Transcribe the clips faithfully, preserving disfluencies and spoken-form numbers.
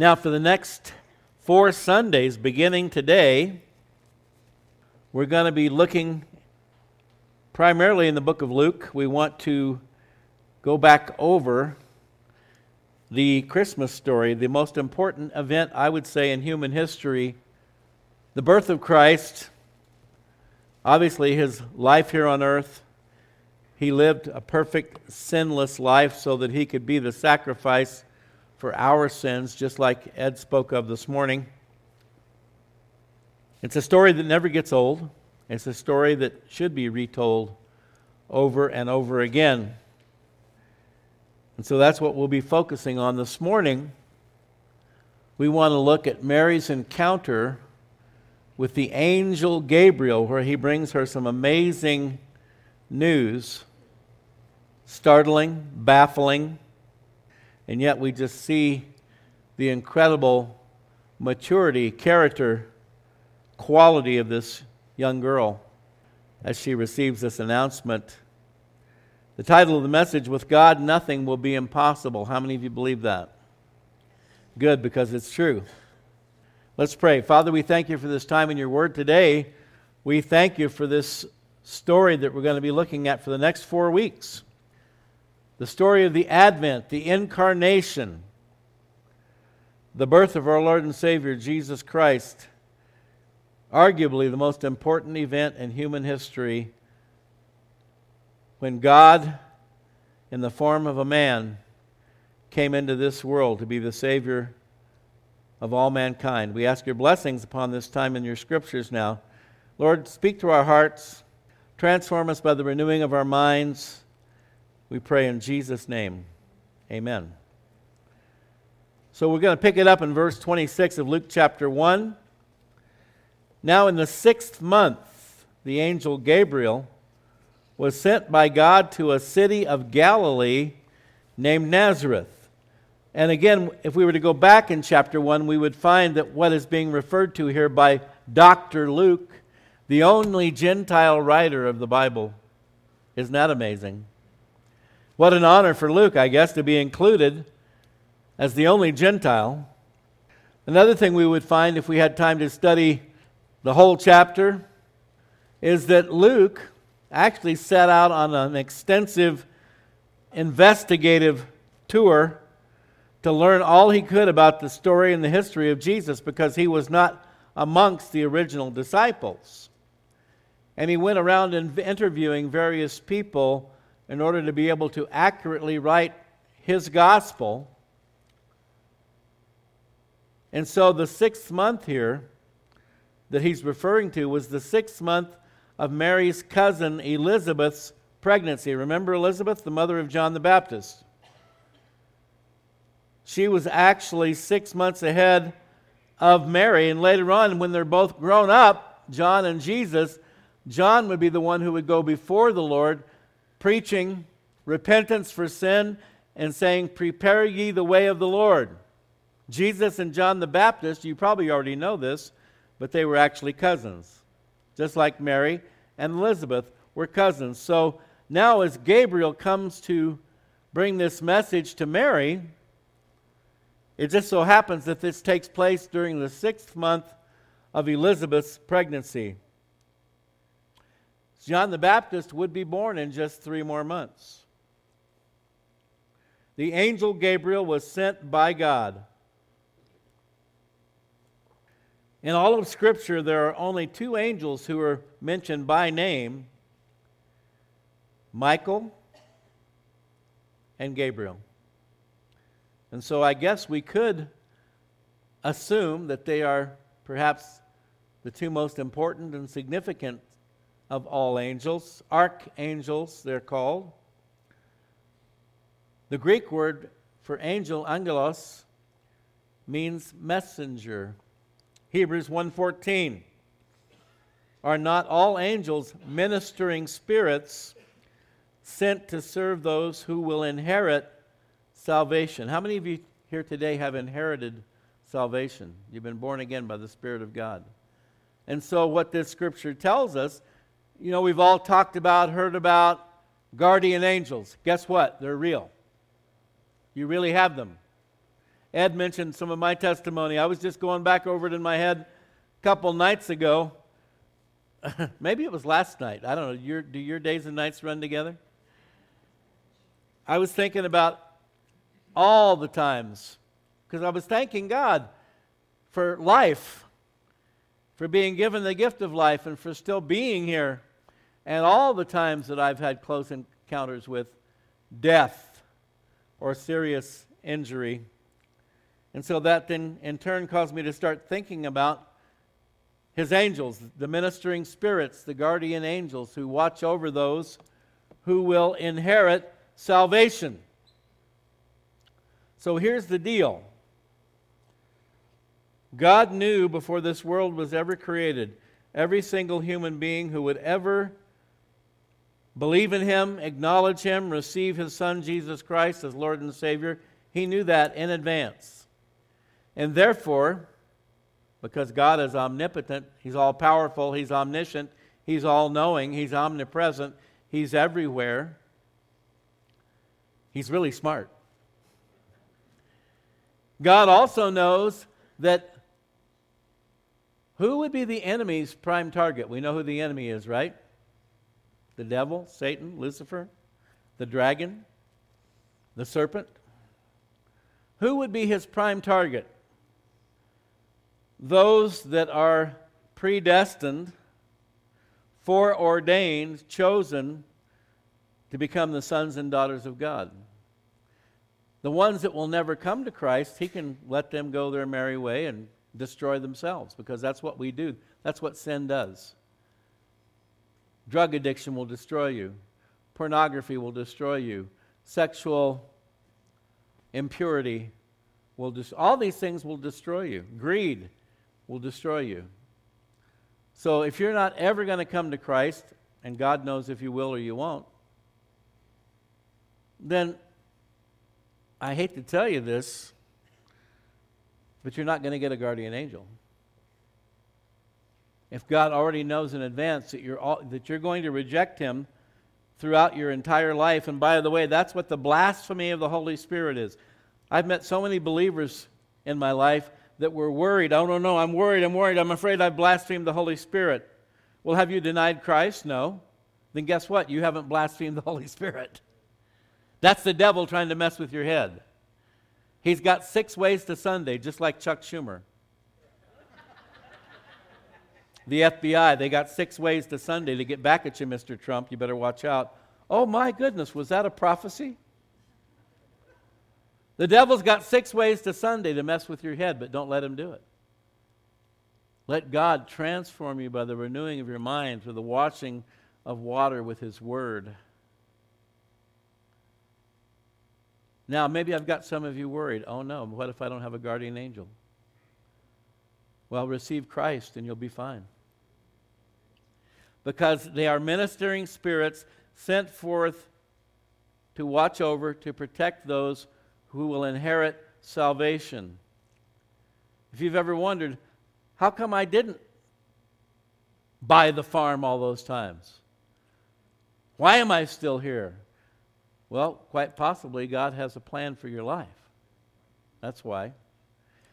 Now, for the next four Sundays, beginning today, we're going to be looking primarily in the book of Luke. We want to go back over the Christmas story, the most important event, I would say, in human history, the birth of Christ, obviously his life here on earth. He lived a perfect, sinless life so that he could be the sacrifice for our sins, just like Ed spoke of this morning. It's a story that never gets old. It's a story that should be retold over and over again. And so that's what we'll be focusing on this morning. We want to look at Mary's encounter with the angel Gabriel, where he brings her some amazing news, startling, baffling, and yet we just see the incredible maturity, character, quality of this young girl as she receives this announcement. The title of the message, With God Nothing Will Be Impossible. How many of you believe that? Good, because it's true. Let's pray. Father, we thank you for this time in your word today. We thank you for this story that we're going to be looking at for the next four weeks. The story of the Advent, the Incarnation, the birth of our Lord and Savior, Jesus Christ. Arguably the most important event in human history, when God, in the form of a man, came into this world to be the Savior of all mankind. We ask your blessings upon this time in your scriptures now. Lord, speak to our hearts. Transform us by the renewing of our minds. We pray in Jesus' name. Amen. So we're going to pick it up in verse twenty-six of Luke chapter one. Now in the sixth month, the angel Gabriel was sent by God to a city of Galilee named Nazareth. And again, if we were to go back in chapter one, we would find that what is being referred to here by Doctor Luke, the only Gentile writer of the Bible. Isn't that amazing? What an honor for Luke, I guess, to be included as the only Gentile. Another thing we would find if we had time to study the whole chapter is that Luke actually set out on an extensive investigative tour to learn all he could about the story and the history of Jesus, because he was not amongst the original disciples. And he went around and interviewing various people in order to be able to accurately write his gospel. And so the sixth month here that he's referring to was the sixth month of Mary's cousin Elizabeth's pregnancy. Remember Elizabeth, the mother of John the Baptist? She was actually six months ahead of Mary, and later on, when they're both grown up, John and Jesus, John would be the one who would go before the Lord, preaching repentance for sin and saying, "Prepare ye the way of the Lord." Jesus and John the Baptist, you probably already know this, but they were actually cousins. Just like Mary and Elizabeth were cousins. So now as Gabriel comes to bring this message to Mary, it just so happens that this takes place during the sixth month of Elizabeth's pregnancy. John the Baptist would be born in just three more months. The angel Gabriel was sent by God. In all of Scripture, there are only two angels who are mentioned by name, Michael and Gabriel. And so I guess we could assume that they are perhaps the two most important and significant of all angels, archangels they're called. The Greek word for angel, angelos, means messenger. Hebrews one fourteen, are not all angels ministering spirits sent to serve those who will inherit salvation? How many of you here today have inherited salvation? You've been born again by the Spirit of God. And so what this scripture tells us, you know, we've all talked about, heard about guardian angels. Guess what? They're real. You really have them. Ed mentioned some of my testimony. I was just going back over it in my head a couple nights ago. Maybe it was last night. I don't know. Your, do your days and nights run together? I was thinking about all the times, because I was thanking God for life, for being given the gift of life, and for still being here, and all the times that I've had close encounters with death or serious injury. And so that then in turn caused me to start thinking about His angels, the ministering spirits, the guardian angels who watch over those who will inherit salvation. So here's the deal. God knew before this world was ever created, every single human being who would ever believe in Him, acknowledge Him, receive His Son Jesus Christ as Lord and Savior, He knew that in advance. And therefore, because God is omnipotent, He's all-powerful, He's omniscient, He's all-knowing, He's omnipresent, He's everywhere, He's really smart. God also knows that who would be the enemy's prime target? We know who the enemy is, right? The devil, Satan, Lucifer, the dragon, the serpent. Who would be his prime target? Those that are predestined, foreordained, chosen to become the sons and daughters of God. The ones that will never come to Christ, He can let them go their merry way and destroy themselves, because that's what we do. That's what sin does. Drug addiction will destroy you. Pornography will destroy you. Sexual impurity will destroy you. All these things will destroy you. Greed will destroy you. So if you're not ever going to come to Christ, and God knows if you will or you won't, then I hate to tell you this, but you're not going to get a guardian angel. If God already knows in advance that you're all, that you're going to reject Him throughout your entire life, and by the way, that's what the blasphemy of the Holy Spirit is. I've met so many believers in my life that were worried. Oh, no, no, I'm worried, I'm worried, I'm afraid I've blasphemed the Holy Spirit. Well, have you denied Christ? No. Then guess what? You haven't blasphemed the Holy Spirit. That's the devil trying to mess with your head. He's got six ways to Sunday, just like Chuck Schumer. The F B I, they got six ways to Sunday to get back at you, Mister Trump. You better watch out. Oh my goodness, was that a prophecy? The devil's got six ways to Sunday to mess with your head, but don't let him do it. Let God transform you by the renewing of your mind through the washing of water with His Word. Now, maybe I've got some of you worried. Oh no, what if I don't have a guardian angel? Well, receive Christ and you'll be fine. Because they are ministering spirits sent forth to watch over, to protect those who will inherit salvation. If you've ever wondered, how come I didn't buy the farm all those times? Why am I still here? Well, quite possibly God has a plan for your life. That's why.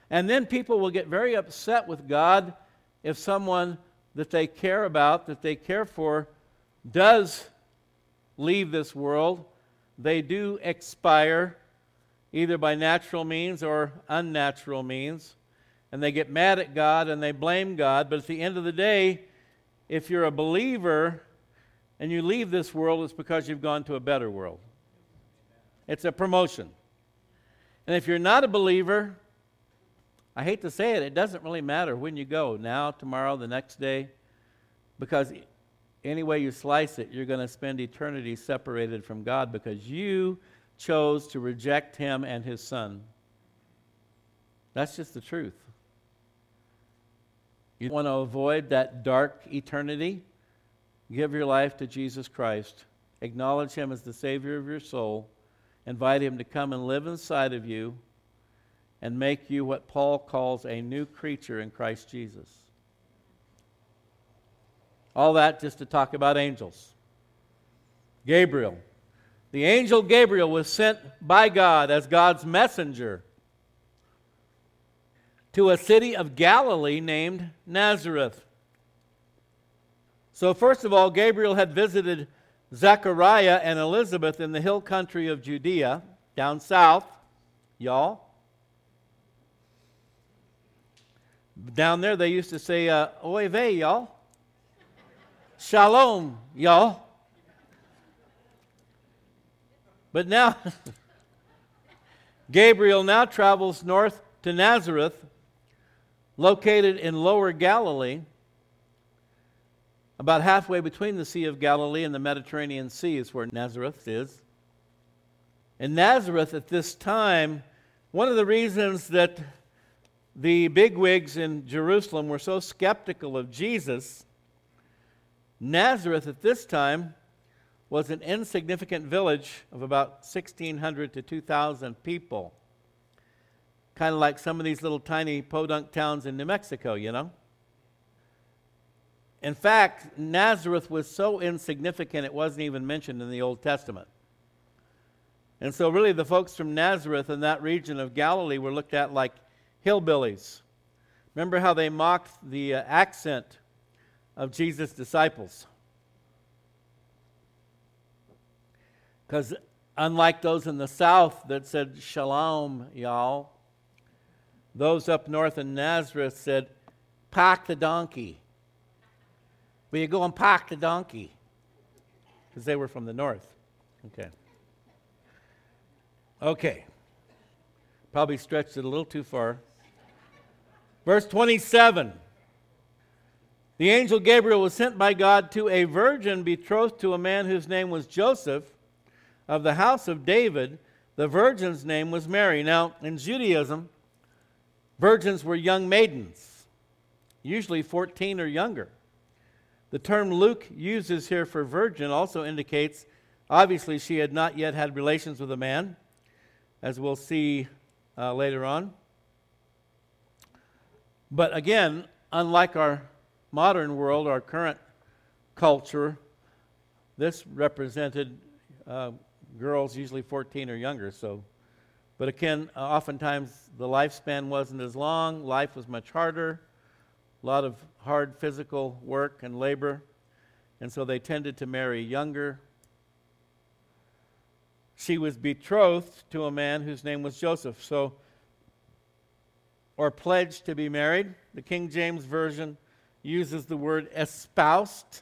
And then people will get very upset with God if someone that they care about, that they care for, does leave this world. They do expire, either by natural means or unnatural means. And they get mad at God and they blame God. But at the end of the day, if you're a believer and you leave this world, it's because you've gone to a better world. It's a promotion. And if you're not a believer, I hate to say it, it doesn't really matter when you go, now, tomorrow, the next day, because any way you slice it, you're going to spend eternity separated from God because you chose to reject Him and His Son. That's just the truth. You want to avoid that dark eternity? Give your life to Jesus Christ. Acknowledge Him as the Savior of your soul. Invite Him to come and live inside of you and make you what Paul calls a new creature in Christ Jesus. All that just to talk about angels. Gabriel. The angel Gabriel was sent by God as God's messenger to a city of Galilee named Nazareth. So first of all, Gabriel had visited Zechariah and Elizabeth in the hill country of Judea, down south, y'all. Down there they used to say, uh, oy vey, y'all. Shalom, y'all. But now, Gabriel now travels north to Nazareth, located in Lower Galilee, about halfway between the Sea of Galilee and the Mediterranean Sea is where Nazareth is. And Nazareth at this time, one of the reasons that the bigwigs in Jerusalem were so skeptical of Jesus, Nazareth at this time was an insignificant village of about sixteen hundred to two thousand people. Kind of like some of these little tiny podunk towns in New Mexico, you know. In fact, Nazareth was so insignificant it wasn't even mentioned in the Old Testament. And so really the folks from Nazareth in that region of Galilee were looked at like hillbillies. Remember how they mocked the uh, accent of Jesus' disciples? Because unlike those in the south that said, shalom, y'all, those up north in Nazareth said, park the donkey. Will you go and park the donkey? Because they were from the north. Okay. Okay. Probably stretched it a little too far. Verse twenty-seven. The angel Gabriel was sent by God to a virgin betrothed to a man whose name was Joseph of the house of David. The virgin's name was Mary. Now, in Judaism, virgins were young maidens, usually fourteen or younger. The term Luke uses here for virgin also indicates, obviously, she had not yet had relations with a man, as we'll see uh, later on. But again, unlike our modern world, our current culture, this represented uh, girls usually fourteen or younger. So, but again, uh, oftentimes the lifespan wasn't as long. Life was much harder. A lot of hard physical work and labor, and so they tended to marry younger. She was betrothed to a man whose name was Joseph, so, or pledged to be married. The King James Version uses the word espoused.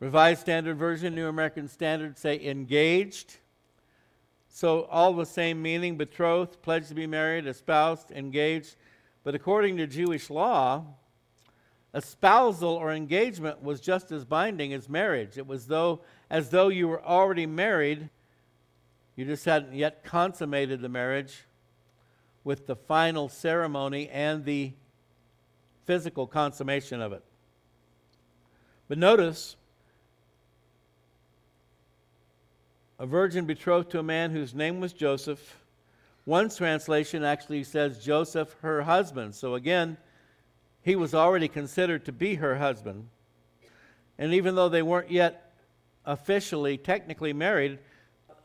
Revised Standard Version, New American Standard say engaged. So all the same meaning, betrothed, pledged to be married, espoused, engaged. But according to Jewish law, espousal or engagement was just as binding as marriage. It was though as though you were already married, you just hadn't yet consummated the marriage with the final ceremony and the physical consummation of it. But notice, a virgin betrothed to a man whose name was Joseph. One translation actually says Joseph, her husband. So again, he was already considered to be her husband. And even though they weren't yet officially, technically married,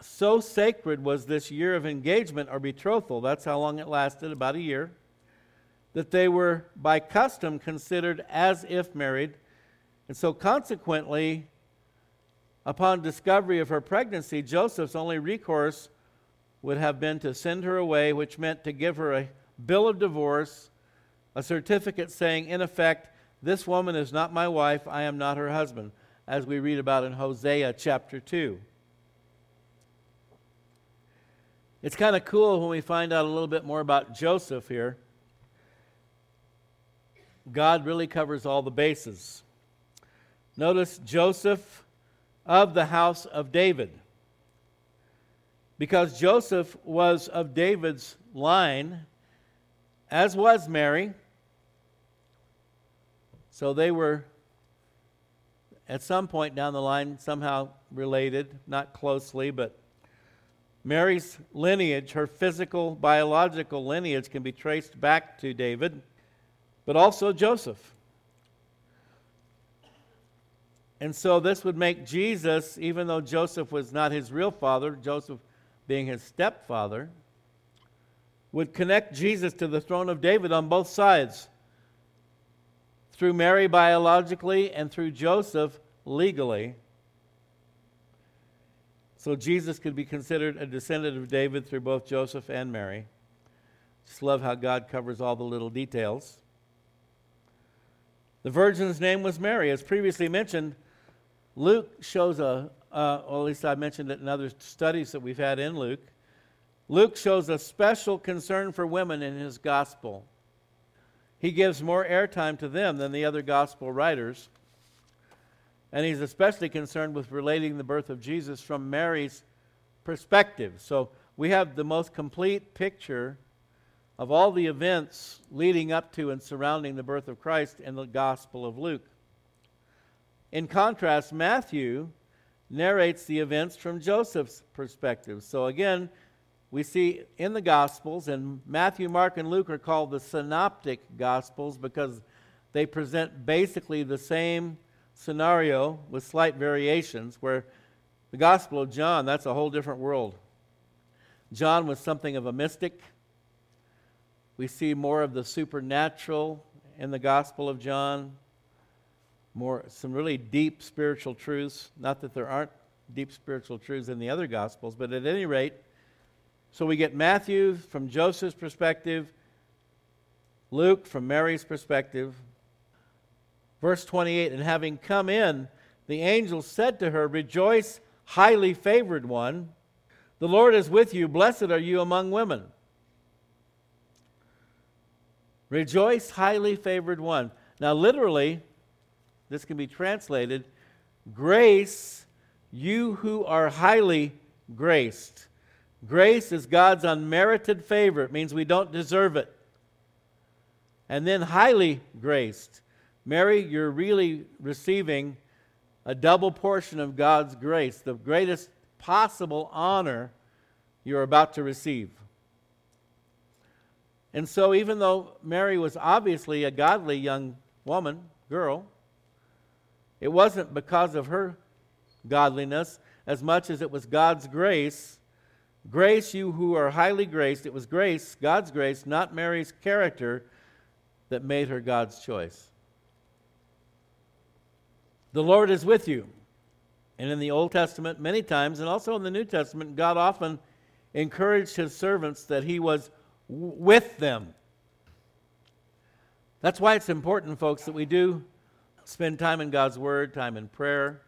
so sacred was this year of engagement or betrothal, that's how long it lasted, about a year, that they were by custom considered as if married. And so consequently, upon discovery of her pregnancy, Joseph's only recourse would have been to send her away, which meant to give her a bill of divorce, a certificate saying, in effect, this woman is not my wife, I am not her husband, as we read about in Hosea chapter two. It's kind of cool when we find out a little bit more about Joseph here. God really covers all the bases. Notice Joseph of the house of David. Because Joseph was of David's line, as was Mary. So they were, at some point down the line, somehow related, not closely, but Mary's lineage, her physical, biological lineage, can be traced back to David, but also Joseph. And so this would make Jesus, even though Joseph was not his real father, Joseph being his stepfather, would connect Jesus to the throne of David on both sides, through Mary biologically and through Joseph legally. So Jesus could be considered a descendant of David through both Joseph and Mary. Just love how God covers all the little details. The virgin's name was Mary. As previously mentioned, Luke shows a, uh, or at least I mentioned it in other studies that we've had in Luke, Luke shows a special concern for women in his gospel. He gives more airtime to them than the other gospel writers. And he's especially concerned with relating the birth of Jesus from Mary's perspective. So we have the most complete picture of all the events leading up to and surrounding the birth of Christ in the Gospel of Luke. In contrast, Matthew narrates the events from Joseph's perspective. So again, we see in the Gospels, and Matthew, Mark, and Luke are called the Synoptic Gospels because they present basically the same scenario with slight variations, where the Gospel of John, that's a whole different world. John was something of a mystic. We see more of the supernatural in the Gospel of John, more some really deep spiritual truths. Not that there aren't deep spiritual truths in the other Gospels, but at any rate, so we get Matthew from Joseph's perspective, Luke from Mary's perspective. Verse twenty-eight, and having come in, the angel said to her, "Rejoice, highly favored one. The Lord is with you. Blessed are you among women." Rejoice, highly favored one. Now, literally, this can be translated, grace, you who are highly graced. Grace is God's unmerited favor. It means we don't deserve it. And then highly graced. Mary, you're really receiving a double portion of God's grace, the greatest possible honor you're about to receive. And so even though Mary was obviously a godly young woman, girl, it wasn't because of her godliness as much as it was God's grace. Grace, you who are highly graced. It was grace, God's grace, not Mary's character, that made her God's choice. The Lord is with you. And in the Old Testament many times, and also in the New Testament, God often encouraged his servants that he was with them. That's why it's important, folks, that we do spend time in God's Word, time in prayer,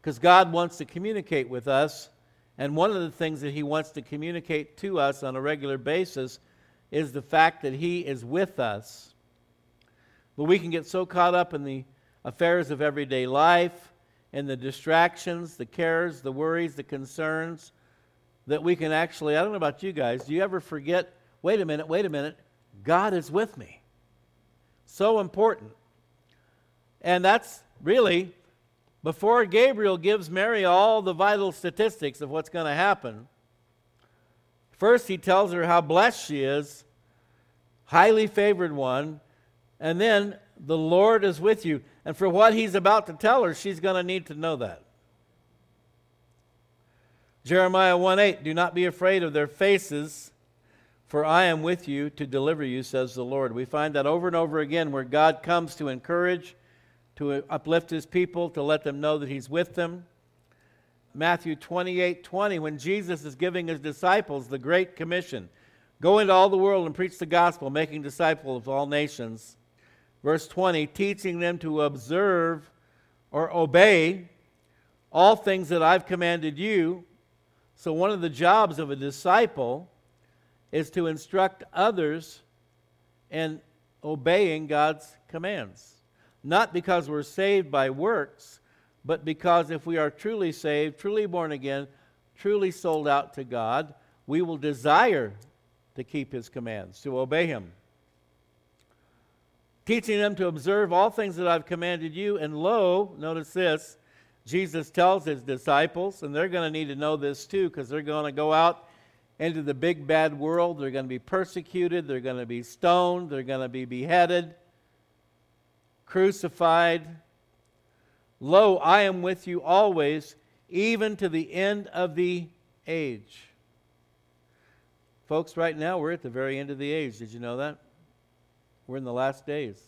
because God wants to communicate with us, and one of the things that he wants to communicate to us on a regular basis is the fact that he is with us. But we can get so caught up in the affairs of everyday life, in the distractions, the cares, the worries, the concerns, that we can actually, I don't know about you guys, do you ever forget, wait a minute, wait a minute, God is with me. So important. And that's really, before Gabriel gives Mary all the vital statistics of what's going to happen, first he tells her how blessed she is, highly favored one, and then the Lord is with you. And for what he's about to tell her, she's going to need to know that. Jeremiah one eight, do not be afraid of their faces, for I am with you to deliver you, says the Lord. We find that over and over again where God comes to encourage, to uplift his people, to let them know that he's with them. Matthew twenty-eight twenty, when Jesus is giving his disciples the Great Commission, go into all the world and preach the gospel, making disciples of all nations. Verse twenty, teaching them to observe or obey all things that I've commanded you. So one of the jobs of a disciple is to instruct others in obeying God's commands. Not because we're saved by works, but because if we are truly saved, truly born again, truly sold out to God, we will desire to keep his commands, to obey him. Teaching them to observe all things that I've commanded you, and lo, notice this, Jesus tells his disciples, and they're going to need to know this too, because they're going to go out into the big bad world. They're going to be persecuted. They're going to be stoned. They're going to be beheaded, crucified. Lo, I am with you always, even to the end of the age. Folks, right now we're at the very end of the age. Did you know that? We're in the last days.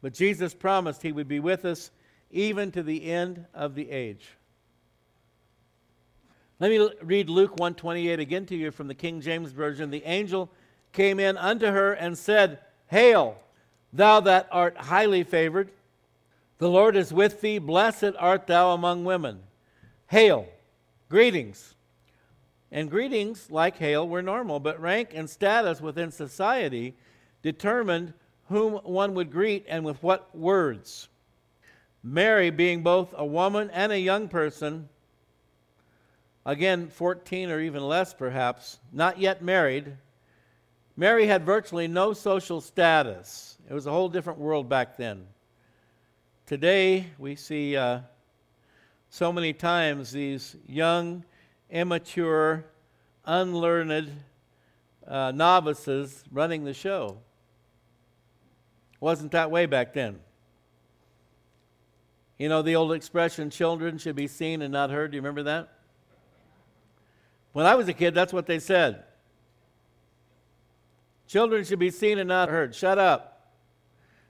But Jesus promised he would be with us even to the end of the age. Let me read Luke one twenty-eight again to you from the King James Version. The angel came in unto her and said, Hail, thou that art highly favored, the Lord is with thee, blessed art thou among women. Hail, greetings. And greetings, like hail, were normal, but rank and status within society determined whom one would greet and with what words. Mary, being both a woman and a young person, again, fourteen or even less perhaps, not yet married, Mary had virtually no social status. It was a whole different world back then. Today, we see uh, so many times these young, immature, unlearned uh, novices running the show. Wasn't that way back then. You know the old expression, children should be seen and not heard. Do you remember that? When I was a kid, that's what they said. Children should be seen and not heard. Shut up.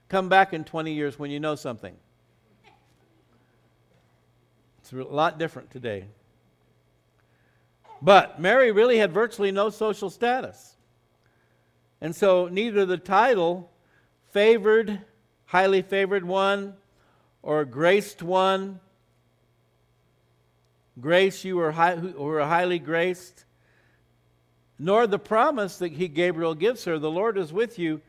Come back in twenty years when you know something. It's a lot different today. But Mary really had virtually no social status. And so neither the title, favored, highly favored one, or graced one, grace, you were, high, were highly graced, nor the promise that he, Gabriel, gives her, the Lord is with you,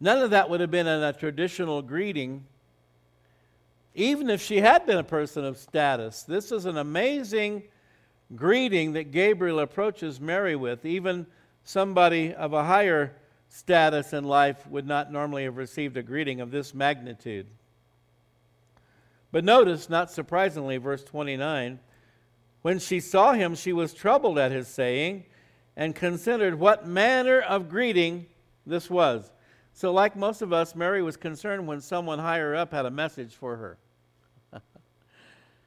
none of that would have been in a traditional greeting, even if she had been a person of status. This is an amazing greeting that Gabriel approaches Mary with. Even somebody of a higher status in life would not normally have received a greeting of this magnitude. But notice, not surprisingly, verse twenty-nine, when she saw him, she was troubled at his saying and considered what manner of greeting this was. So like most of us, Mary was concerned when someone higher up had a message for her.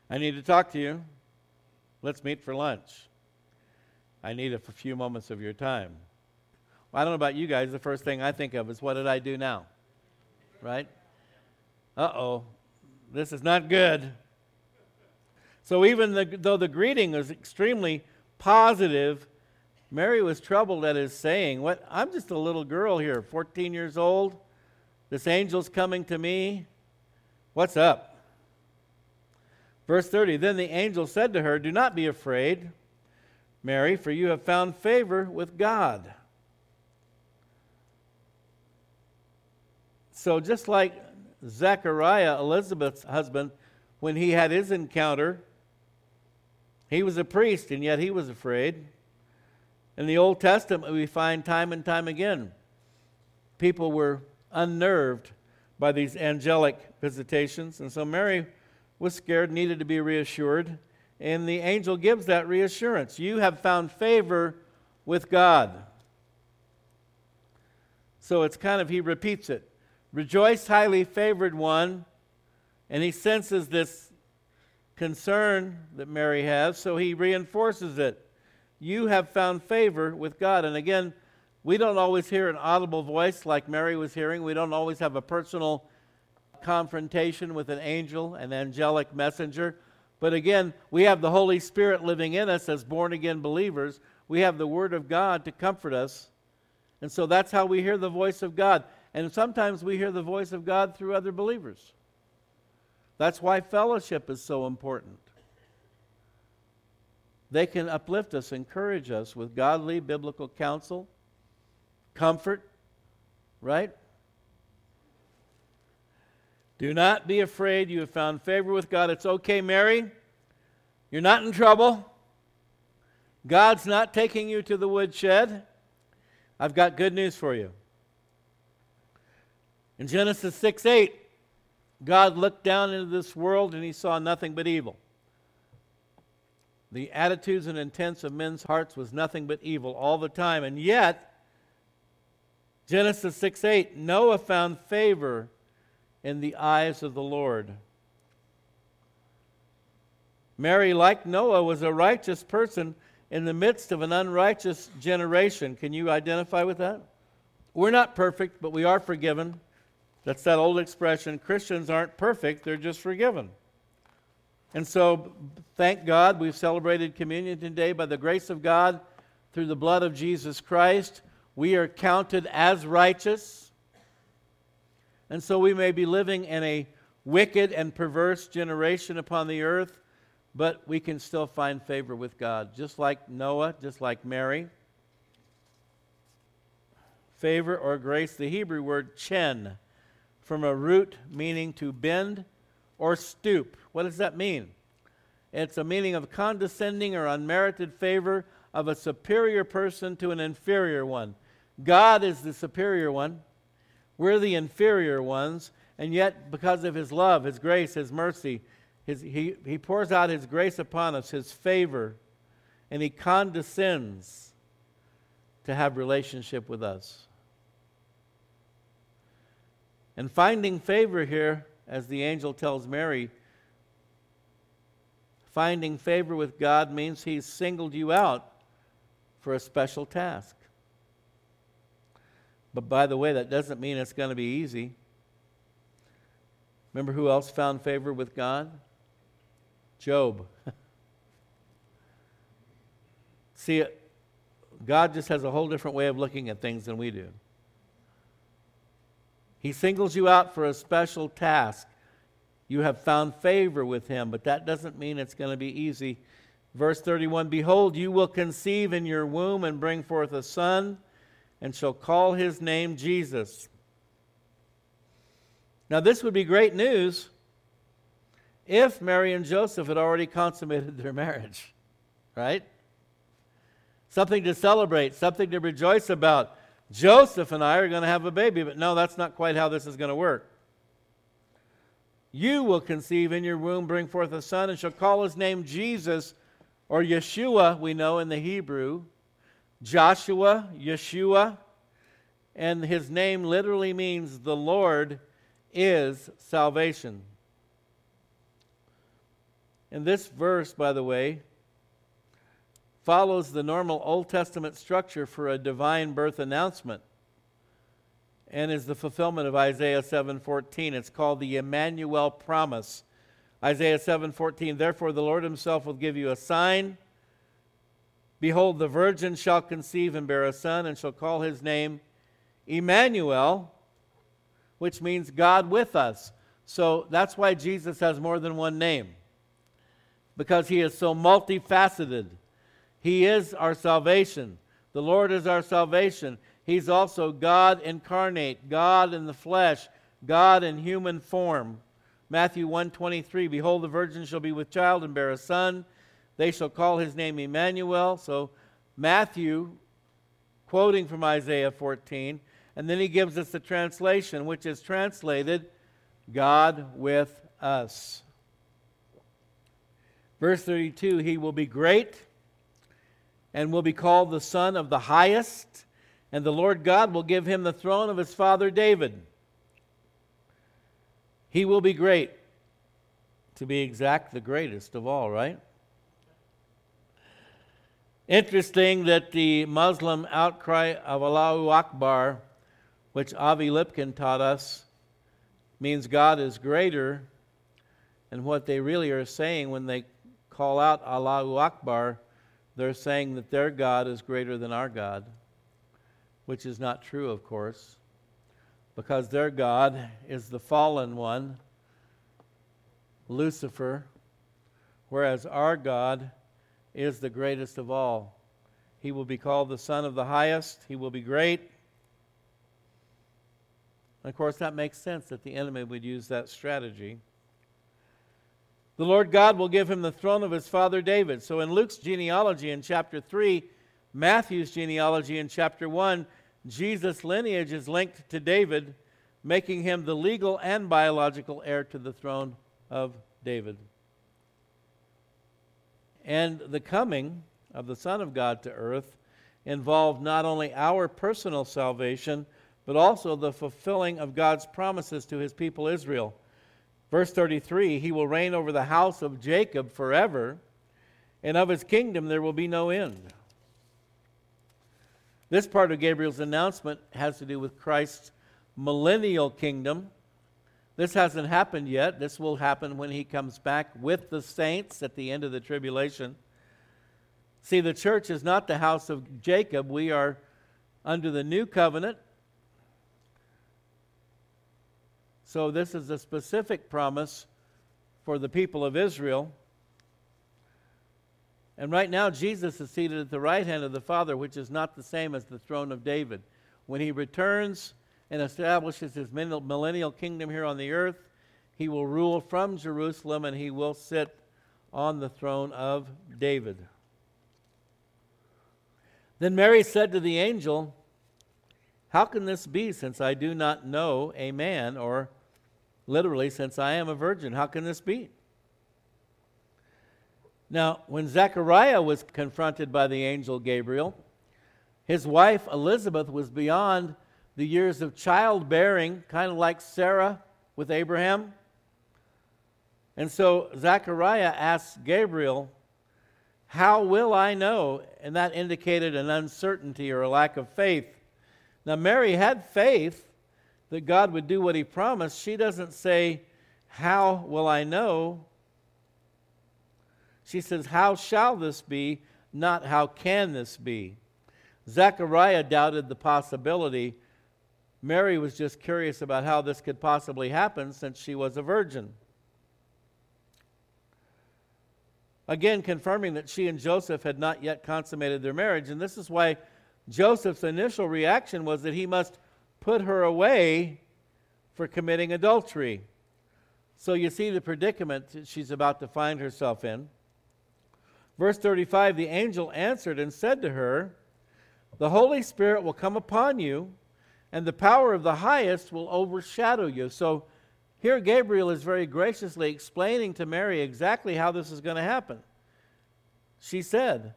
I need to talk to you. Let's meet for lunch. I need a few moments of your time. Well, I don't know about you guys. The first thing I think of is, what did I do now? Right? Uh-oh. This is not good. So even the, though the greeting was extremely positive, Mary was troubled at his saying, "What? I'm just a little girl here, fourteen years old. This angel's coming to me. What's up?" Verse thirty, then the angel said to her, "Do not be afraid, Mary, for you have found favor with God." So just like Zechariah, Elizabeth's husband, when he had his encounter, he was a priest, and yet he was afraid. In the Old Testament, we find time and time again, people were unnerved by these angelic visitations, and so Mary was scared, needed to be reassured, and the angel gives that reassurance. You have found favor with God. So it's kind of, he repeats it. Rejoice, highly favored one. And he senses this concern that Mary has, so he reinforces it. You have found favor with God. And again, we don't always hear an audible voice like Mary was hearing. We don't always have a personal confrontation with an angel, an angelic messenger. But again, we have the Holy Spirit living in us as born-again believers. We have the Word of God to comfort us. And so that's how we hear the voice of God. And sometimes we hear the voice of God through other believers. That's why fellowship is so important. They can uplift us, encourage us with godly biblical counsel, comfort, right? Do not be afraid. You have found favor with God. It's okay, Mary. You're not in trouble. God's not taking you to the woodshed. I've got good news for you. In Genesis six eight, God looked down into this world and he saw nothing but evil. The attitudes and intents of men's hearts was nothing but evil all the time. And yet, Genesis six eight, Noah found favor in the eyes of the Lord. Mary, like Noah, was a righteous person, in the midst of an unrighteous generation. Can you identify with that? We're not perfect, but we are forgiven. That's that old expression, Christians aren't perfect, they're just forgiven. And so, thank God, we've celebrated communion today. By the grace of God, through the blood of Jesus Christ, we are counted as righteous. And so we may be living in a wicked and perverse generation upon the earth, but we can still find favor with God, just like Noah, just like Mary. Favor or grace, the Hebrew word chen, from a root meaning to bend or stoop. What does that mean? It's a meaning of condescending or unmerited favor of a superior person to an inferior one. God is the superior one. We're the inferior ones, and yet because of His love, His grace, His mercy, His, he, he pours out His grace upon us, His favor, and He condescends to have relationship with us. And finding favor here, as the angel tells Mary, finding favor with God means He's singled you out for a special task. But by the way, that doesn't mean it's going to be easy. Remember who else found favor with God? Job. See, God just has a whole different way of looking at things than we do. He singles you out for a special task. You have found favor with Him, but that doesn't mean it's going to be easy. Verse thirty-one, behold, you will conceive in your womb and bring forth a son, and shall call his name Jesus. Now this would be great news if Mary and Joseph had already consummated their marriage, right? Something to celebrate, something to rejoice about. Joseph and I are going to have a baby, but no, that's not quite how this is going to work. You will conceive in your womb, bring forth a son, and shall call his name Jesus, or Yeshua, we know in the Hebrew. Joshua, Yeshua, and his name literally means the Lord is salvation. And this verse, by the way, follows the normal Old Testament structure for a divine birth announcement and is the fulfillment of Isaiah seven fourteen. It's called the Emmanuel promise. Isaiah seven fourteen, therefore the Lord Himself will give you a sign. Behold, the virgin shall conceive and bear a son and shall call his name Emmanuel, which means God with us. So that's why Jesus has more than one name, because He is so multifaceted. He is our salvation. The Lord is our salvation. He's also God incarnate, God in the flesh, God in human form. Matthew one twenty-three, behold, the virgin shall be with child and bear a son. They shall call his name Emmanuel. So Matthew, quoting from Isaiah fourteen, and then he gives us the translation, which is translated, God with us. Verse thirty-two, he will be great and will be called the Son of the Highest, and the Lord God will give him the throne of his father David. He will be great, to be exact, the greatest of all, right? Interesting that the Muslim outcry of Allahu Akbar, which Avi Lipkin taught us, means God is greater. And what they really are saying when they call out Allahu Akbar, they're saying that their God is greater than our God, which is not true, of course, because their God is the fallen one, Lucifer, whereas our God is the greatest of all. He will be called the Son of the Highest. He will be great. And of course, that makes sense that the enemy would use that strategy. The Lord God will give him the throne of his father David. So in Luke's genealogy in chapter three, Matthew's genealogy in chapter one, Jesus' lineage is linked to David, making him the legal and biological heir to the throne of David. And the coming of the Son of God to earth involved not only our personal salvation, but also the fulfilling of God's promises to His people Israel. Verse thirty-three, He will reign over the house of Jacob forever, and of his kingdom there will be no end. This part of Gabriel's announcement has to do with Christ's millennial kingdom. This hasn't happened yet. This will happen when he comes back with the saints at the end of the tribulation. See, the church is not the house of Jacob. We are under the new covenant. So this is a specific promise for the people of Israel. And right now, Jesus is seated at the right hand of the Father, which is not the same as the throne of David. When he returns and establishes his millennial kingdom here on the earth, he will rule from Jerusalem, and he will sit on the throne of David. Then Mary said to the angel, "How can this be, since I do not know a man?" Or literally, "since I am a virgin, how can this be?" Now, when Zechariah was confronted by the angel Gabriel, his wife Elizabeth was beyond the years of childbearing, kind of like Sarah with Abraham. And so Zechariah asked Gabriel, "How will I know?" And that indicated an uncertainty or a lack of faith. Now, Mary had faith that God would do what he promised. She doesn't say, "How will I know?" She says, "How shall this be?" Not "how can this be?" Zechariah doubted the possibility. Mary was just curious about how this could possibly happen since she was a virgin. Again, confirming that she and Joseph had not yet consummated their marriage. And this is why Joseph's initial reaction was that he must put her away for committing adultery. So you see the predicament that she's about to find herself in. Verse thirty-five, the angel answered and said to her, "The Holy Spirit will come upon you, and the power of the highest will overshadow you." So here Gabriel is very graciously explaining to Mary exactly how this is going to happen. She said,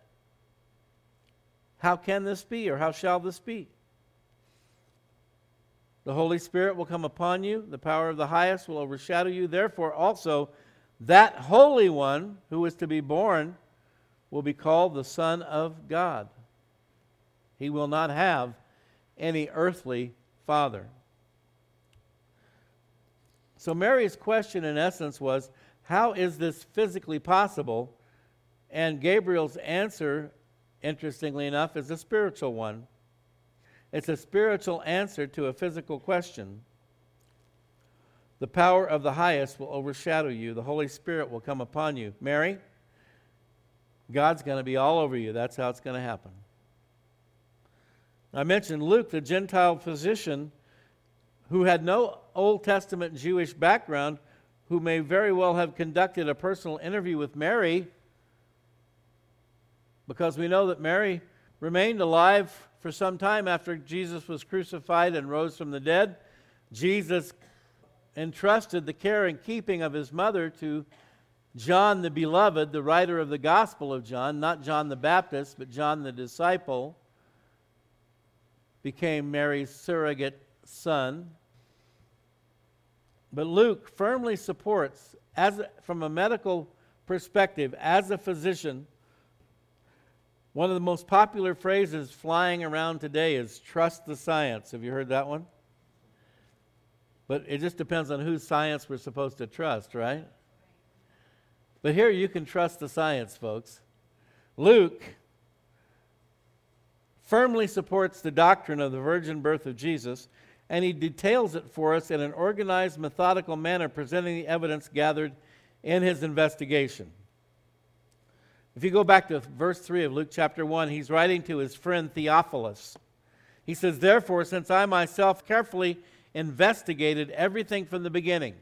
"How can this be?" or "How shall this be?" The Holy Spirit will come upon you. The power of the highest will overshadow you. Therefore also, that Holy One who is to be born will be called the Son of God. He will not have any earthly father. So Mary's question in essence was, how is this physically possible? And Gabriel's answer, interestingly enough, is a spiritual one. It's a spiritual answer to a physical question. The power of the highest will overshadow you. The Holy Spirit will come upon you. Mary, God's going to be all over you. That's how it's going to happen. I mentioned Luke, the Gentile physician, who had no Old Testament Jewish background, who may very well have conducted a personal interview with Mary, because we know that Mary remained alive for some time after Jesus was crucified and rose from the dead. Jesus entrusted the care and keeping of his mother to John the Beloved, the writer of the Gospel of John, not John the Baptist, but John the disciple, became Mary's surrogate son. But Luke firmly supports, as from a medical perspective, as a physician, one of the most popular phrases flying around today is "trust the science." Have you heard that one? But it just depends on whose science we're supposed to trust, right? But here you can trust the science, folks. Luke firmly supports the doctrine of the virgin birth of Jesus, and he details it for us in an organized, methodical manner, presenting the evidence gathered in his investigation. If you go back to verse three of Luke chapter one, he's writing to his friend Theophilus. He says, "Therefore, since I myself carefully investigated everything from the beginning,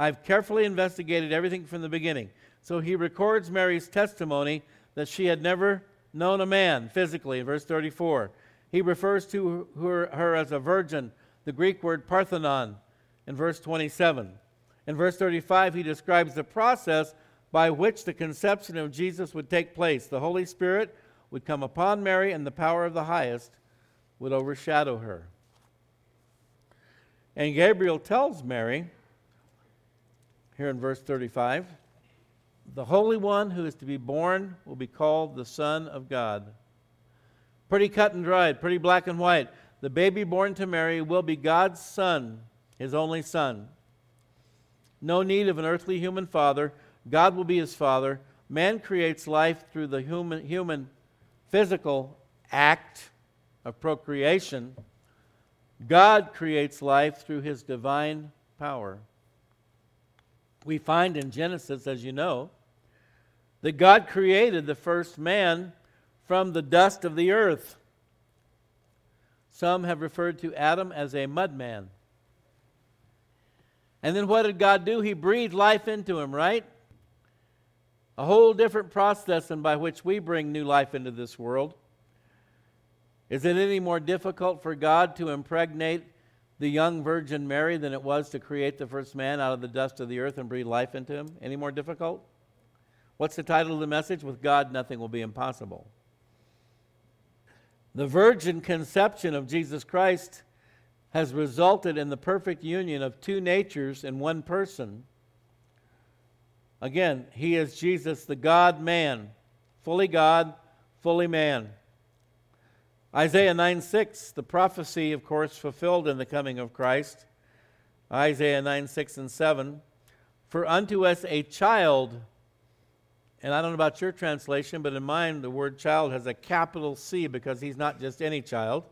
I've carefully investigated everything from the beginning. So he records Mary's testimony that she had never known a man physically. In verse thirty-four, he refers to her, her as a virgin, the Greek word parthenon, in verse twenty-seven. In verse thirty-five, he describes the process by which the conception of Jesus would take place. The Holy Spirit would come upon Mary, and the power of the highest would overshadow her." And Gabriel tells Mary, here in verse thirty-five, The Holy One who is to be born will be called the Son of God. Pretty cut and dried, pretty black and white. The baby born to Mary will be God's son, his only son. No need of an earthly human father. God will be his father. Man creates life through the human, human physical act of procreation. God creates life through his divine power. We find in Genesis, as you know, that God created the first man from the dust of the earth. Some have referred to Adam as a mud man. And then what did God do? He breathed life into him, right? A whole different process than by which we bring new life into this world. Is it any more difficult for God to impregnate the young Virgin Mary than it was to create the first man out of the dust of the earth and breathe life into him? Any more difficult? What's the title of the message? With God, nothing will be impossible. The virgin conception of Jesus Christ has resulted in the perfect union of two natures in one person. Again, he is Jesus, the God-man, fully God, fully man. Isaiah nine six, the prophecy, of course, fulfilled in the coming of Christ. Isaiah nine six and seven, for unto us a child, and I don't know about your translation, but in mine the word child has a capital C because he's not just any child.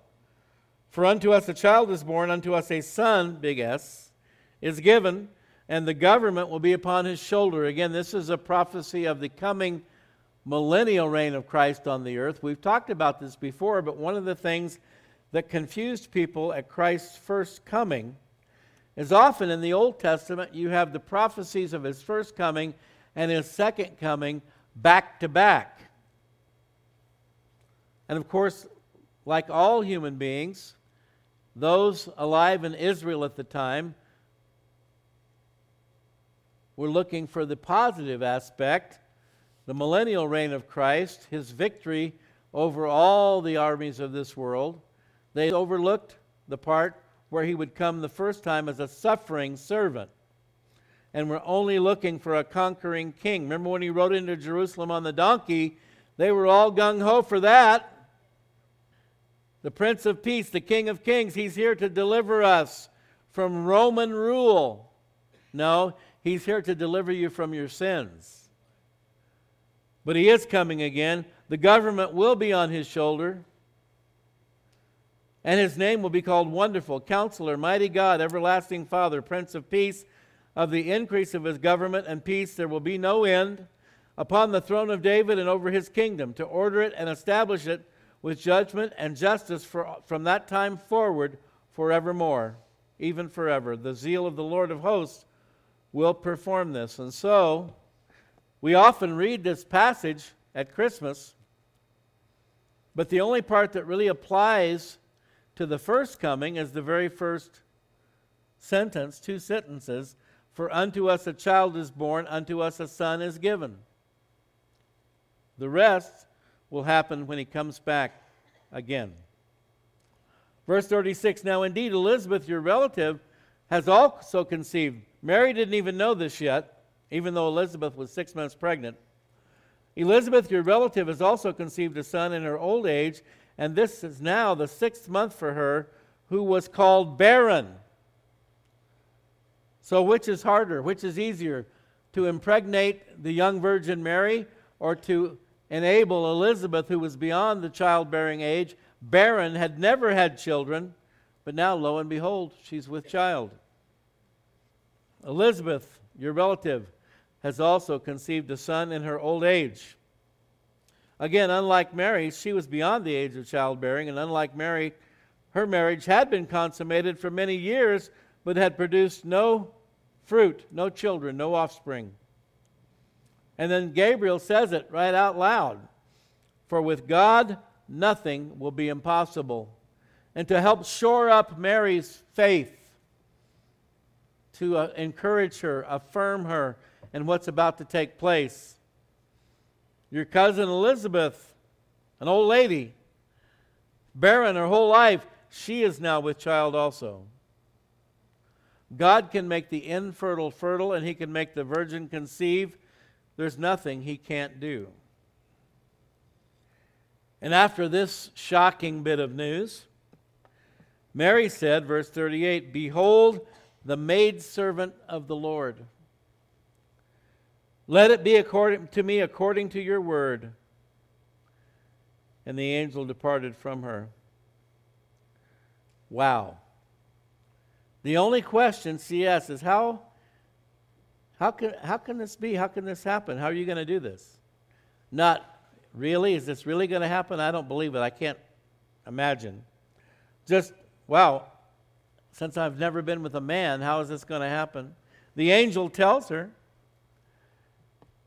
For unto us a child is born, unto us a son, big S, is given, and the government will be upon his shoulder. Again, this is a prophecy of the coming millennial reign of Christ on the earth. We've talked about this before, but one of the things that confused people at Christ's first coming is often in the Old Testament you have the prophecies of his first coming and his second coming back to back. And of course, like all human beings, those alive in Israel at the time were looking for the positive aspect, the millennial reign of Christ, his victory over all the armies of this world. They overlooked the part where he would come the first time as a suffering servant and were only looking for a conquering king. Remember when he rode into Jerusalem on the donkey, they were all gung-ho for that. The Prince of Peace, the King of Kings, he's here to deliver us from Roman rule. No, he's here to deliver you from your sins. But he is coming again. The government will be on his shoulder. And his name will be called Wonderful, Counselor, Mighty God, Everlasting Father, Prince of Peace. Of the increase of his government and peace there will be no end, upon the throne of David and over his kingdom, to order it and establish it with judgment and justice for, from that time forward forevermore, even forever. The zeal of the Lord of hosts will perform this. And so, we often read this passage at Christmas, but the only part that really applies to the first coming is the very first sentence, two sentences, for unto us a child is born, unto us a son is given. The rest will happen when he comes back again. Verse thirty-six, now indeed Elizabeth, your relative, has also conceived. Mary didn't even know this yet, even though Elizabeth was six months pregnant. Elizabeth, your relative, has also conceived a son in her old age, and this is now the sixth month for her, who was called barren. So which is harder, which is easier, to impregnate the young Virgin Mary or to enable Elizabeth, who was beyond the childbearing age, barren, had never had children, but now, lo and behold, she's with child. Elizabeth, your relative, has also conceived a son in her old age. Again, unlike Mary, she was beyond the age of childbearing, and unlike Mary, her marriage had been consummated for many years, but had produced no fruit, no children, no offspring. And then Gabriel says it right out loud, for with God, nothing will be impossible. And to help shore up Mary's faith, to uh, encourage her, affirm her in what's about to take place. Your cousin Elizabeth, an old lady, barren her whole life, she is now with child also. God can make the infertile fertile, and he can make the virgin conceive. There's nothing he can't do. And after this shocking bit of news, Mary said, verse thirty-eight, "Behold, the maidservant of the Lord. Let it be according to me according to your word." And the angel departed from her. Wow. The only question she asks is, how, how, can, how can this be? How can this happen? How are you going to do this? Not, really? Is this really going to happen? I don't believe it. I can't imagine. Just, wow, since I've never been with a man, how is this going to happen? The angel tells her.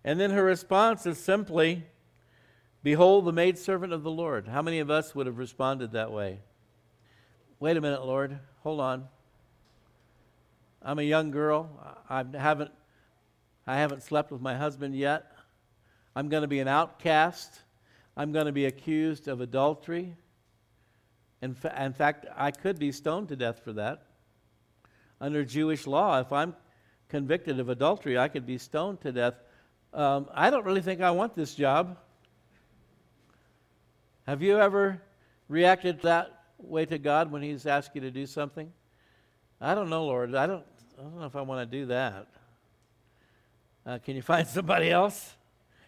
And then her response is simply, "Behold, the maidservant of the Lord." How many of us would have responded that way? Wait a minute, Lord. Hold on. I'm a young girl. I haven't, I haven't slept with my husband yet. I'm going to be an outcast. I'm going to be accused of adultery. In, fa- in fact, I could be stoned to death for that. Under Jewish law, if I'm convicted of adultery, I could be stoned to death. Um, I don't really think I want this job. Have you ever reacted that way to God when He's asked you to do something? I don't know, Lord. I don't. I don't know if I want to do that. Uh, can you find somebody else?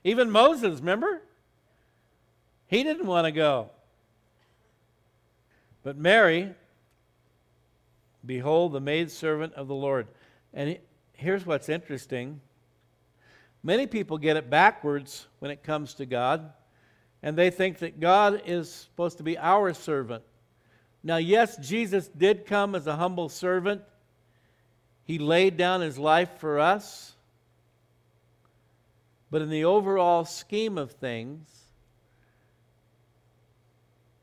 Even Moses, remember? He didn't want to go. But Mary, behold, the maidservant of the Lord. And here's what's interesting. Many people get it backwards when it comes to God, and they think that God is supposed to be our servant. Now, yes, Jesus did come as a humble servant. He laid down His life for us. But in the overall scheme of things,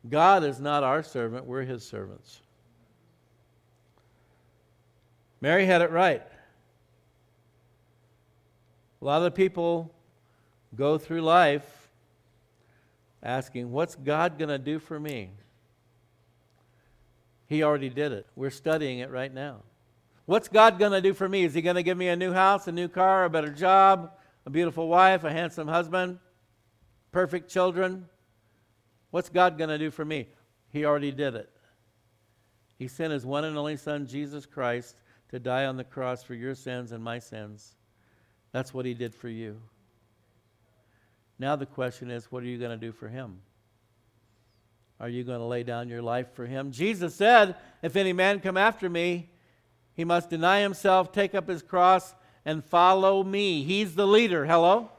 God is not our servant, we're His servants. Mary had it right. A lot of people go through life asking, what's God going to do for me? He already did it. We're studying it right now. What's God going to do for me? Is He going to give me a new house, a new car, a better job, a beautiful wife, a handsome husband, perfect children? What's God going to do for me? He already did it. He sent His one and only Son, Jesus Christ, to die on the cross for your sins and my sins. That's what He did for you. Now the question is, what are you going to do for Him? Are you going to lay down your life for Him? Jesus said, if any man come after me, he must deny himself, take up his cross, and follow me. He's the leader. Hello?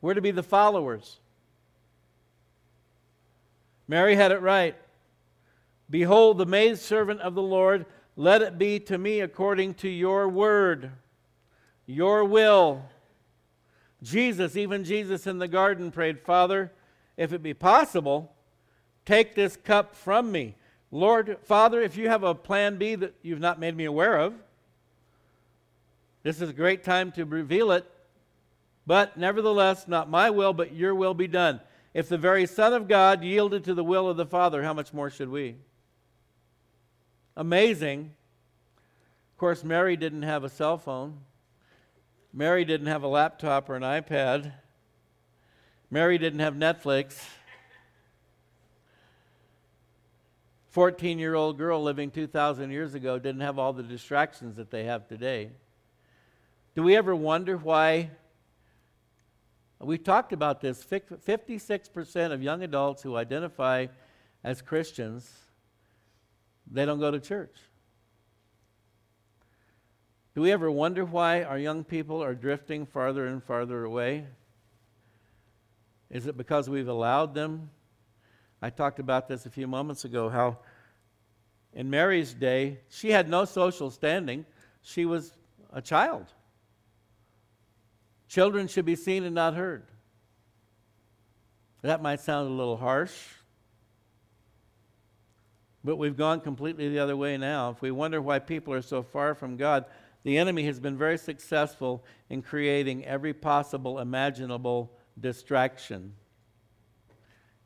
We're to be the followers. Mary had it right. Behold, the maidservant of the Lord, let it be to me according to your word. Your will. Jesus, even Jesus in the garden prayed, Father, if it be possible, take this cup from me. Lord, Father, if you have a plan B that you've not made me aware of, this is a great time to reveal it. But nevertheless, not my will, but your will be done. If the very Son of God yielded to the will of the Father, how much more should we? Amazing. Of course, Mary didn't have a cell phone. Mary didn't have a laptop or an iPad. Mary didn't have Netflix. fourteen-year-old girl living two thousand years ago didn't have all the distractions that they have today. Do we ever wonder why? We've talked about this. fifty-six percent of young adults who identify as Christians, they don't go to church. Do we ever wonder why our young people are drifting farther and farther away? Is it because we've allowed them? I talked about this a few moments ago, how in Mary's day, she had no social standing. She was a child. Children should be seen and not heard. That might sound a little harsh, but we've gone completely the other way now. If we wonder why people are so far from God, the enemy has been very successful in creating every possible imaginable distraction.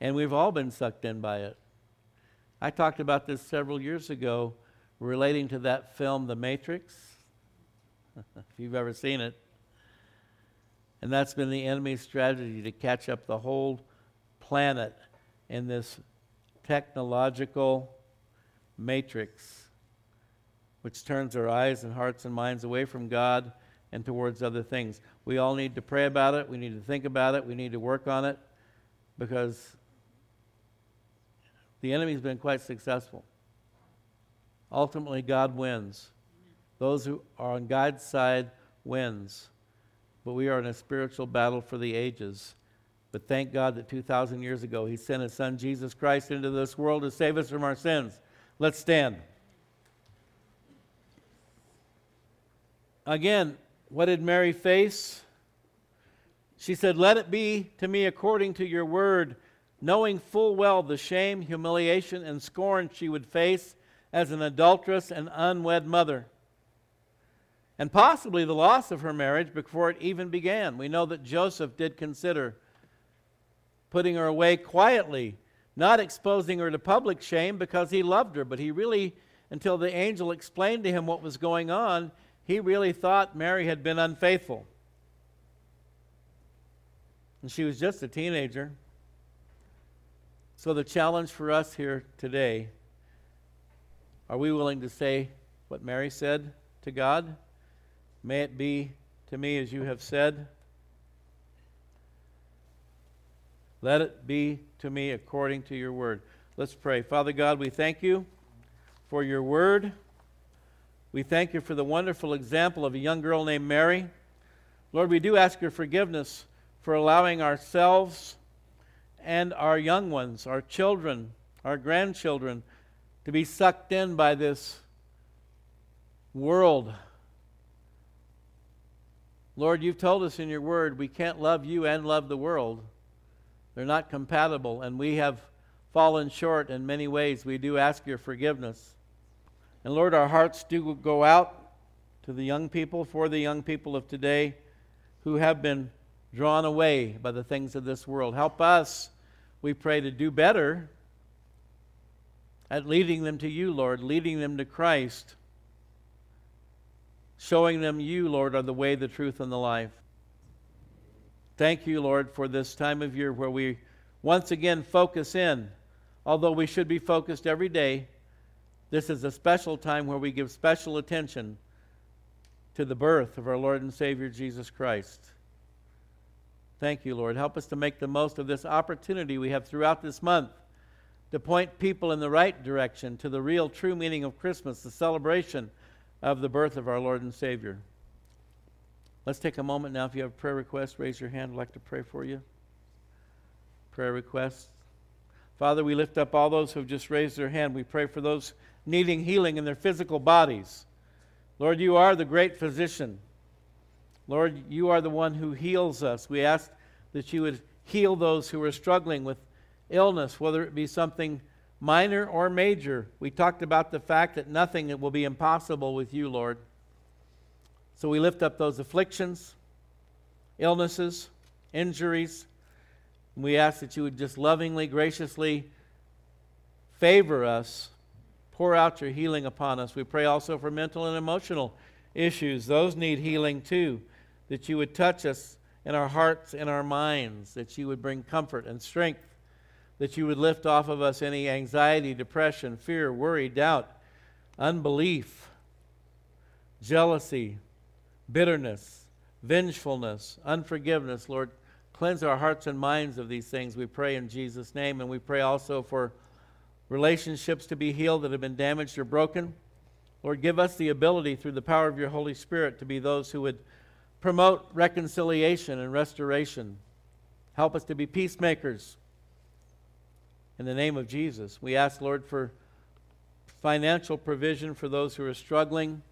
And we've all been sucked in by it. I talked about this several years ago relating to that film, The Matrix, if you've ever seen it. And that's been the enemy's strategy, to catch up the whole planet in this technological matrix, which turns our eyes and hearts and minds away from God and towards other things. We all need to pray about it. We need to think about it. We need to work on it, because the enemy's been quite successful. Ultimately, God wins. Those who are on God's side wins. But we are in a spiritual battle for the ages. But thank God that two thousand years ago, he sent his son, Jesus Christ, into this world to save us from our sins. Let's stand. Again, what did Mary face? She said, "Let it be to me according to your word," knowing full well the shame, humiliation, and scorn she would face as an adulteress and unwed mother, and possibly the loss of her marriage before it even began. We know that Joseph did consider putting her away quietly, not exposing her to public shame, because he loved her. But he really, until the angel explained to him what was going on, he really thought Mary had been unfaithful. And she was just a teenager. So the challenge for us here today: are we willing to say what Mary said to God? "May it be to me as you have said. Let it be to me according to your word." Let's pray. Father God, we thank you for your word. We thank you for the wonderful example of a young girl named Mary. Lord, we do ask your forgiveness for allowing ourselves and our young ones, our children, our grandchildren, to be sucked in by this world. Lord, you've told us in your word we can't love you and love the world. They're not compatible, and we have fallen short in many ways. We do ask your forgiveness. And Lord, our hearts do go out to the young people, for the young people of today who have been drawn away by the things of this world. Help us, we pray, to do better at leading them to you, Lord, leading them to Christ, showing them you, Lord, are the way, the truth, and the life. Thank you, Lord, for this time of year where we once again focus in. Although we should be focused every day, this is a special time where we give special attention to the birth of our Lord and Savior, Jesus Christ. Thank you, Lord. Help us to make the most of this opportunity we have throughout this month to point people in the right direction to the real, true meaning of Christmas, the celebration of the birth of our Lord and Savior. Let's take a moment now. If you have a prayer request, raise your hand. I'd like to pray for you. Prayer requests. Father, we lift up all those who have just raised their hand. We pray for those needing healing in their physical bodies. Lord, you are the great physician. Lord, you are the one who heals us. We ask that you would heal those who are struggling with illness, whether it be something minor or major. We talked about the fact that nothing will be impossible with you, Lord. So we lift up those afflictions, illnesses, injuries. And we ask that you would just lovingly, graciously favor us, pour out your healing upon us. We pray also for mental and emotional issues. Those need healing too, that you would touch us in our hearts and our minds, that you would bring comfort and strength, that you would lift off of us any anxiety, depression, fear, worry, doubt, unbelief, jealousy, bitterness, vengefulness, unforgiveness. Lord, cleanse our hearts and minds of these things, we pray in Jesus' name. And we pray also for relationships to be healed that have been damaged or broken. Lord, give us the ability through the power of your Holy Spirit to be those who would promote reconciliation and restoration. Help us to be peacemakers. In the name of Jesus, we ask, Lord, for financial provision for those who are struggling.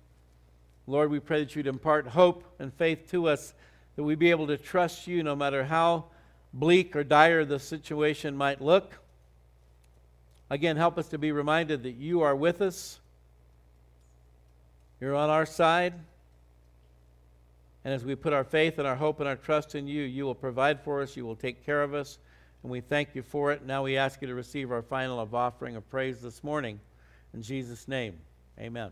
Lord, we pray that you'd impart hope and faith to us, that we'd be able to trust you no matter how bleak or dire the situation might look. Again, help us to be reminded that you are with us. You're on our side. And as we put our faith and our hope and our trust in you, you will provide for us, you will take care of us, and we thank you for it. Now we ask you to receive our final offering of praise this morning. In Jesus' name, amen.